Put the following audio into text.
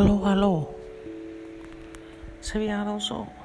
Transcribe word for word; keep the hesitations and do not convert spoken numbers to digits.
Hello, hello. Sería Alonso.